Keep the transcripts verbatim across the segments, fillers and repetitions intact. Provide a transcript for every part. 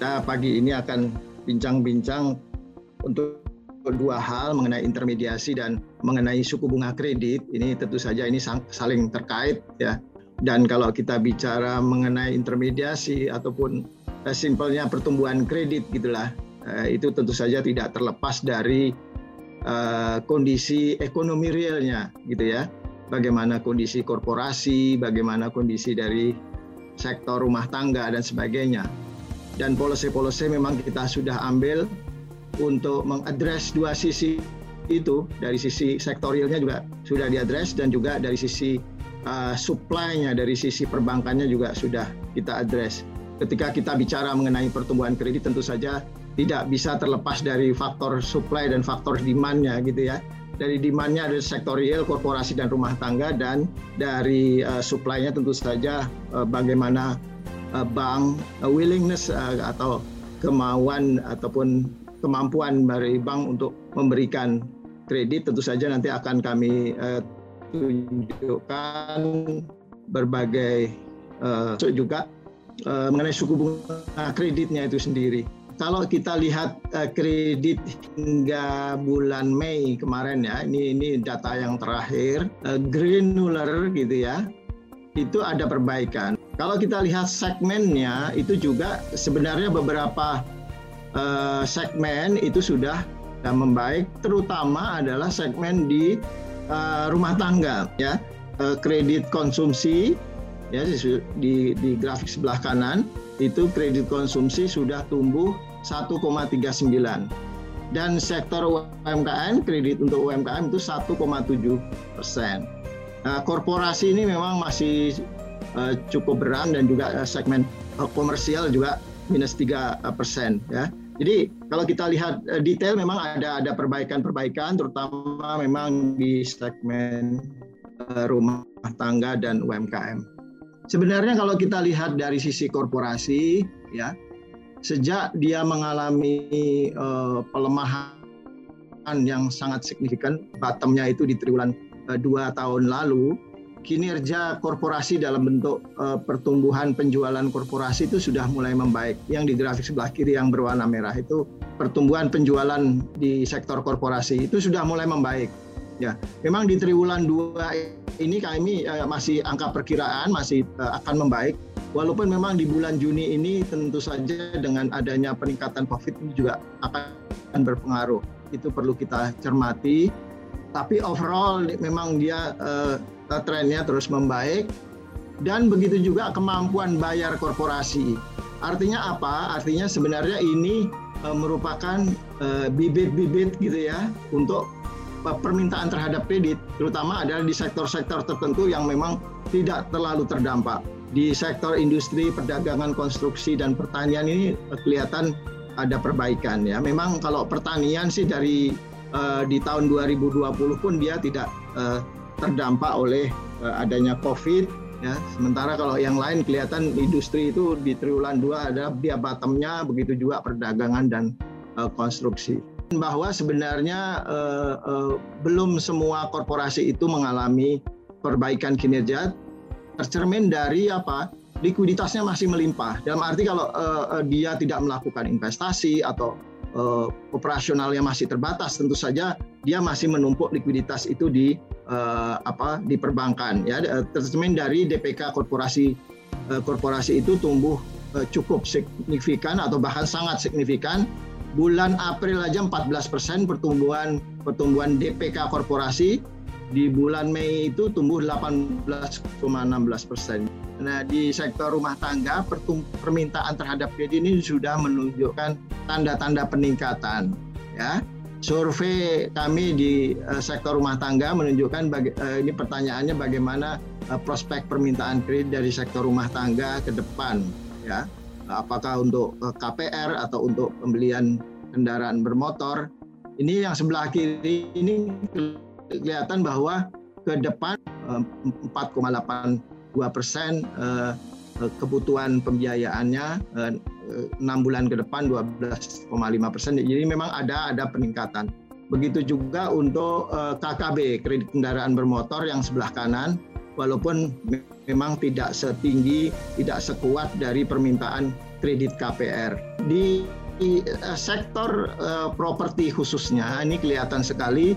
Kita pagi ini akan bincang-bincang untuk dua hal mengenai intermediasi dan mengenai suku bunga kredit. Ini tentu saja ini saling terkait ya. Dan kalau kita bicara mengenai intermediasi ataupun eh, simpelnya pertumbuhan kredit gitulah, eh, itu tentu saja tidak terlepas dari eh, kondisi ekonomi realnya gitu ya. Bagaimana kondisi korporasi, bagaimana kondisi dari sektor rumah tangga dan sebagainya. Dan polisi-polisi memang kita sudah ambil untuk mengadres dua sisi itu, dari sisi sektorialnya juga sudah diadres dan juga dari sisi uh, supply-nya, dari sisi perbankannya juga sudah kita adres. Ketika kita bicara mengenai pertumbuhan kredit tentu saja tidak bisa terlepas dari faktor supply dan faktor demand-nya gitu ya. Dari demand-nya ada sektorial, korporasi dan rumah tangga, dan dari uh, supply-nya tentu saja uh, bagaimana uh, bank uh, willingness uh, atau kemauan ataupun kemampuan dari bank untuk memberikan kredit. Tentu saja nanti akan kami uh, tunjukkan berbagai uh, juga uh, mengenai suku bunga kreditnya itu sendiri. Kalau kita lihat uh, kredit hingga bulan Mei kemarin ya, ini ini data yang terakhir uh, granular gitu ya, itu ada perbaikan. Kalau kita lihat segmennya itu juga sebenarnya beberapa uh, segmen itu sudah uh, membaik, terutama adalah segmen di uh, rumah tangga ya, uh, kredit konsumsi ya di di grafik sebelah kanan itu kredit konsumsi sudah tumbuh satu koma tiga sembilan dan sektor U M K M, kredit untuk U M K M itu satu koma tujuh persen. Nah, korporasi ini memang masih uh, cukup berat dan juga uh, segmen uh, komersial juga minus tiga persen ya. Jadi kalau kita lihat uh, detail memang ada ada perbaikan-perbaikan, terutama memang di segmen uh, rumah tangga dan U M K M. Sebenarnya kalau kita lihat dari sisi korporasi ya, sejak dia mengalami uh, pelemahan yang sangat signifikan, bottomnya itu di triwulan uh, dua tahun lalu, kinerja korporasi dalam bentuk uh, pertumbuhan penjualan korporasi itu sudah mulai membaik. Yang di grafik sebelah kiri yang berwarna merah itu pertumbuhan penjualan di sektor korporasi itu sudah mulai membaik. Ya, memang di triwulan dua ini kami uh, masih angka perkiraan masih uh, akan membaik. Walaupun memang di bulan Juni ini tentu saja dengan adanya peningkatan COVID ini juga akan berpengaruh. Itu perlu kita cermati. Tapi overall memang dia uh, trennya terus membaik. Dan begitu juga kemampuan bayar korporasi. Artinya apa? Artinya sebenarnya ini uh, merupakan uh, bibit-bibit gitu ya untuk permintaan terhadap kredit, terutama adalah di sektor-sektor tertentu yang memang tidak terlalu terdampak. Di sektor industri, perdagangan, konstruksi, dan pertanian ini kelihatan ada perbaikan ya. Memang kalau pertanian sih dari uh, di tahun dua ribu dua puluh pun dia tidak uh, terdampak oleh uh, adanya COVID ya. Sementara kalau yang lain kelihatan industri itu di triwulan dua ada dia bottomnya, begitu juga perdagangan dan uh, konstruksi. Bahwa sebenarnya eh, eh, belum semua korporasi itu mengalami perbaikan kinerja, tercermin dari apa? Likuiditasnya masih melimpah. Dalam arti kalau eh, dia tidak melakukan investasi atau eh, operasionalnya masih terbatas, tentu saja dia masih menumpuk likuiditas itu di eh, apa? Di perbankan. Ya, tercermin dari D P K korporasi eh, korporasi itu tumbuh eh, cukup signifikan atau bahkan sangat signifikan. Bulan April aja empat belas persen pertumbuhan pertumbuhan D P K korporasi, di bulan Mei itu tumbuh delapan belas koma satu enam persen. Nah, di sektor rumah tangga permintaan terhadap kredit ini sudah menunjukkan tanda-tanda peningkatan. Ya, survei kami di uh, sektor rumah tangga menunjukkan baga- uh, ini pertanyaannya bagaimana uh, prospek permintaan kredit dari sektor rumah tangga ke depan. Ya. Apakah untuk K P R atau untuk pembelian kendaraan bermotor. Ini yang sebelah kiri ini kelihatan bahwa ke depan empat koma delapan dua persen kebutuhan pembiayaannya, enam bulan ke depan dua belas koma lima persen. Jadi memang ada ada peningkatan. Begitu juga untuk K K B, kredit kendaraan bermotor yang sebelah kanan, walaupun memang tidak setinggi, tidak sekuat dari permintaan kredit K P R. Di sektor uh, properti khususnya, ini kelihatan sekali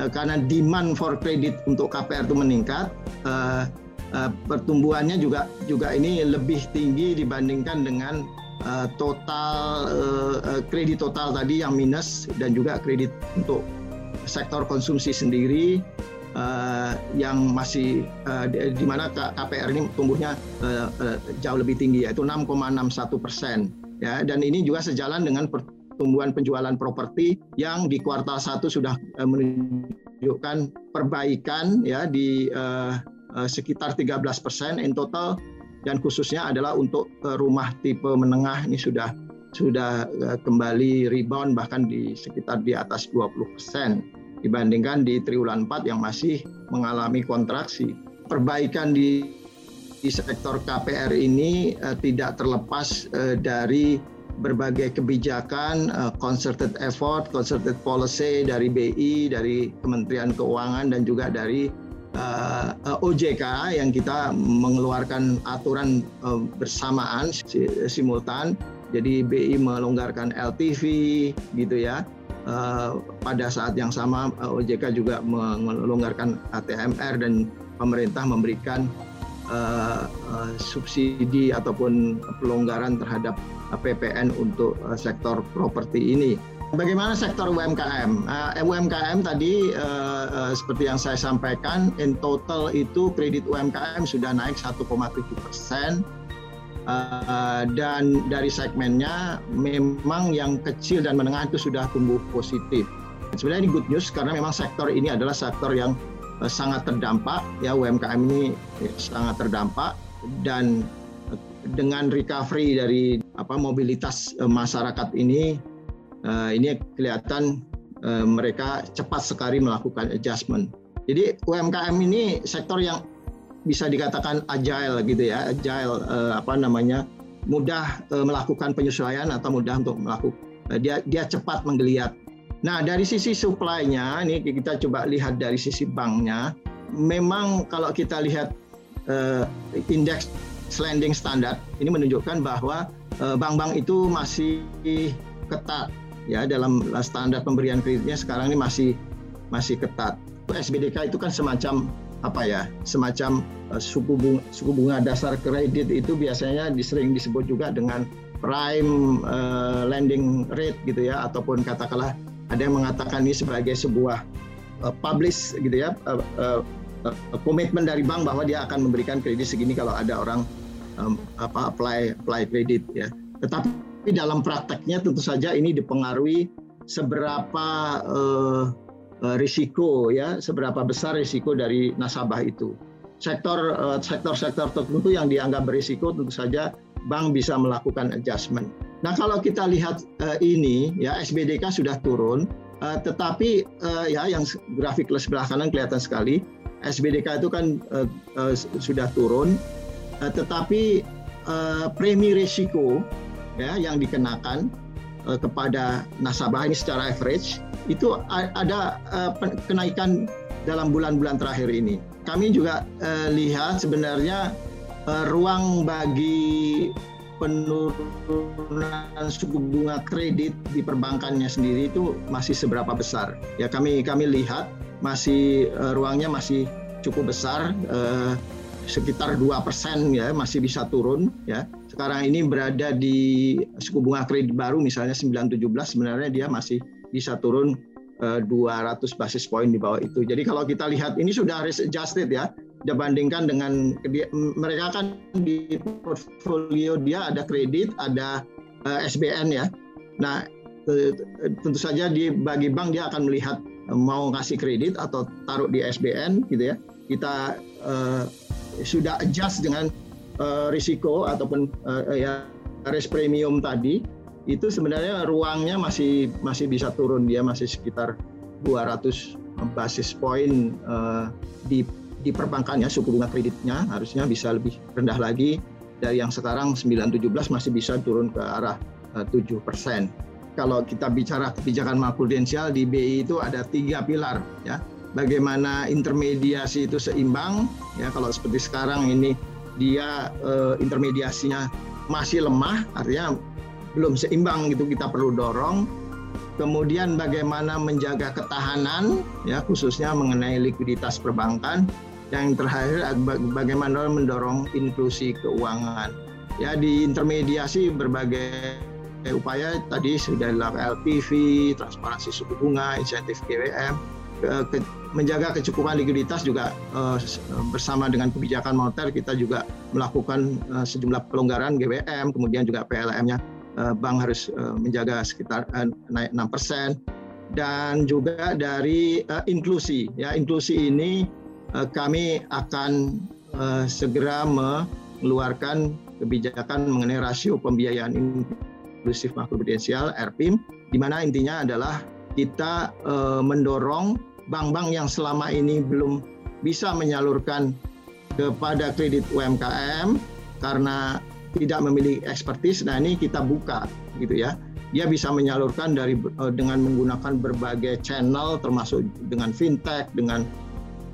uh, karena demand for credit untuk K P R itu meningkat, uh, uh, pertumbuhannya juga juga ini lebih tinggi dibandingkan dengan uh, total uh, uh, kredit total tadi yang minus, dan juga kredit untuk sektor konsumsi sendiri uh, yang masih uh, di, di mana K P R ini tumbuhnya uh, uh, jauh lebih tinggi, yaitu enam koma enam satu persen. Ya, dan ini juga sejalan dengan pertumbuhan penjualan properti yang di kuartal satu sudah menunjukkan perbaikan ya di uh, uh, sekitar tiga belas persen in total, dan khususnya adalah untuk uh, rumah tipe menengah ini sudah sudah uh, kembali rebound, bahkan di sekitar di atas dua puluh persen dibandingkan di triwulan empat yang masih mengalami kontraksi. Perbaikan di Di sektor K P R ini uh, tidak terlepas uh, dari berbagai kebijakan, uh, concerted effort, concerted policy dari B I, dari Kementerian Keuangan, dan juga dari uh, O J K yang kita mengeluarkan aturan uh, bersamaan si, simultan. Jadi B I melonggarkan L T V, gitu ya. Uh, pada saat yang sama uh, O J K juga melonggarkan A T M R, dan pemerintah memberikan Uh, uh, subsidi ataupun pelonggaran terhadap uh, P P N untuk uh, sektor properti ini. Bagaimana sektor U M K M? Uh, U M K M tadi uh, uh, seperti yang saya sampaikan, in total itu kredit U M K M sudah naik satu koma tujuh persen, uh, dan dari segmennya memang yang kecil dan menengah itu sudah tumbuh positif. Sebenarnya ini good news karena memang sektor ini adalah sektor yang sangat terdampak, ya. U M K M ini sangat terdampak, dan dengan recovery dari apa mobilitas masyarakat ini, ini kelihatan mereka cepat sekali melakukan adjustment. Jadi U M K M ini sektor yang bisa dikatakan agile, gitu ya, agile apa namanya mudah melakukan penyesuaian atau mudah untuk melakukan, dia dia cepat menggeliat. Nah, dari sisi supply-nya, ini kita coba lihat dari sisi banknya. Memang kalau kita lihat uh, indeks lending standar, ini menunjukkan bahwa uh, bank-bank itu masih ketat, ya, dalam standar pemberian kreditnya sekarang ini masih masih ketat. S B D K itu kan semacam apa ya? Semacam uh, suku bunga, suku bunga dasar kredit itu biasanya disering disebut juga dengan prime uh, lending rate, gitu ya, ataupun katakanlah ada yang mengatakan ini sebagai sebuah uh, publish, gitu ya, komitmen uh, uh, uh, dari bank bahwa dia akan memberikan kredit segini kalau ada orang um, apa apply apply kredit, ya. Tetapi dalam prakteknya tentu saja ini dipengaruhi seberapa uh, uh, risiko, ya, seberapa besar risiko dari nasabah itu. Sektor uh, sektor-sektor tertentu yang dianggap berisiko, tentu saja bank bisa melakukan adjustment. Nah, kalau kita lihat uh, ini, ya, S B D K sudah turun, uh, tetapi uh, ya yang grafik sebelah kanan kelihatan sekali, S B D K itu kan uh, uh, sudah turun, uh, tetapi uh, premi risiko, ya, yang dikenakan uh, kepada nasabah ini secara average itu ada uh, kenaikan dalam bulan-bulan terakhir ini. Kami juga uh, lihat sebenarnya uh, ruang bagi penurunan suku bunga kredit di perbankannya sendiri itu masih seberapa besar, ya. Kami kami lihat masih uh, ruangnya masih cukup besar, uh, sekitar dua persen, ya, masih bisa turun, ya. Sekarang ini berada di suku bunga kredit baru misalnya sembilan koma tujuh belas, sebenarnya dia masih bisa turun uh, dua ratus basis poin di bawah itu. Jadi kalau kita lihat ini sudah risk adjusted, ya. Dibandingkan dengan dia, mereka kan di portfolio dia ada kredit, ada uh, S B N, ya. Nah, tentu saja di bagi bank dia akan melihat uh, mau ngasih kredit atau taruh di S B N, gitu ya. Kita uh, sudah adjust dengan uh, risiko ataupun uh, ya risk premium tadi. Itu sebenarnya ruangnya masih masih bisa turun, dia masih sekitar dua ratus basis poin uh, di di perbankannya. Suku bunga kreditnya harusnya bisa lebih rendah lagi dari yang sekarang sembilan koma tujuh belas, masih bisa turun ke arah tujuh persen. Kalau kita bicara kebijakan makroprudensial di B I itu ada tiga pilar, ya. Bagaimana intermediasi itu seimbang, ya. Kalau seperti sekarang ini dia eh, intermediasinya masih lemah, artinya belum seimbang gitu, kita perlu dorong. Kemudian bagaimana menjaga ketahanan, ya khususnya mengenai likuiditas perbankan. Yang terakhir bagaimana mendorong inklusi keuangan. Ya di intermediasi berbagai upaya tadi sudah dilakukan L T V, transparansi suku bunga, insentif G W M, ke, menjaga kecukupan likuiditas juga eh, bersama dengan kebijakan moneter kita juga melakukan eh, sejumlah pelonggaran G W M, kemudian juga P L M-nya. Bank harus menjaga sekitar naik enam persen, dan juga dari inklusi. Ya, inklusi ini kami akan segera mengeluarkan kebijakan mengenai rasio pembiayaan inklusif makroprudensial R P I M, di mana intinya adalah kita mendorong bank-bank yang selama ini belum bisa menyalurkan kepada kredit U M K M karena tidak memiliki expertise, nah ini kita buka gitu ya. Dia bisa menyalurkan dari dengan menggunakan berbagai channel, termasuk dengan fintech, dengan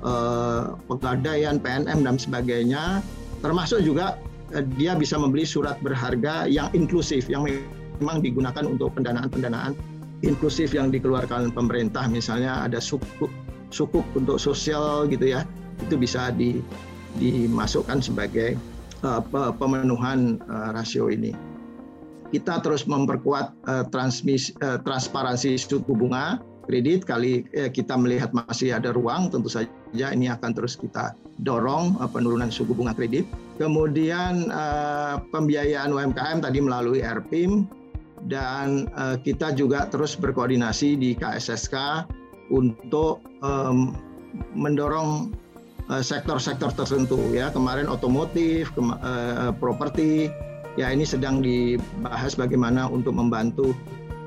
eh, pegadaian, P N M dan sebagainya. Termasuk juga eh, dia bisa membeli surat berharga yang inklusif, yang memang digunakan untuk pendanaan-pendanaan inklusif yang dikeluarkan pemerintah. Misalnya ada sukuk, sukuk untuk sosial gitu ya, itu bisa di, dimasukkan sebagai pemenuhan rasio ini. Kita terus memperkuat transmisi, transparansi suku bunga kredit. Kali kita melihat masih ada ruang, tentu saja ini akan terus kita dorong penurunan suku bunga kredit. Kemudian pembiayaan U M K M tadi melalui R P I M, dan kita juga terus berkoordinasi di K S S K untuk mendorong sektor-sektor tertentu, ya kemarin otomotif, kema eh, properti, ya ini sedang dibahas bagaimana untuk membantu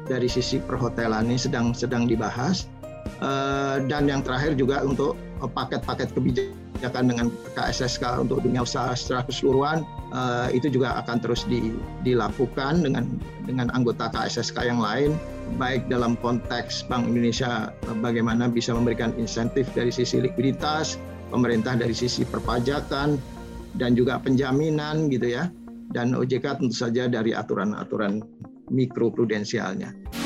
dari sisi perhotelan, ini sedang sedang dibahas, eh, dan yang terakhir juga untuk paket-paket kebijakan dengan K S S K untuk dunia usaha secara keseluruhan, eh, itu juga akan terus di, dilakukan dengan dengan anggota K S S K yang lain, baik dalam konteks Bank Indonesia eh, bagaimana bisa memberikan insentif dari sisi likuiditas, pemerintah dari sisi perpajakan dan juga penjaminan gitu ya, dan O J K tentu saja dari aturan-aturan mikroprudensialnya.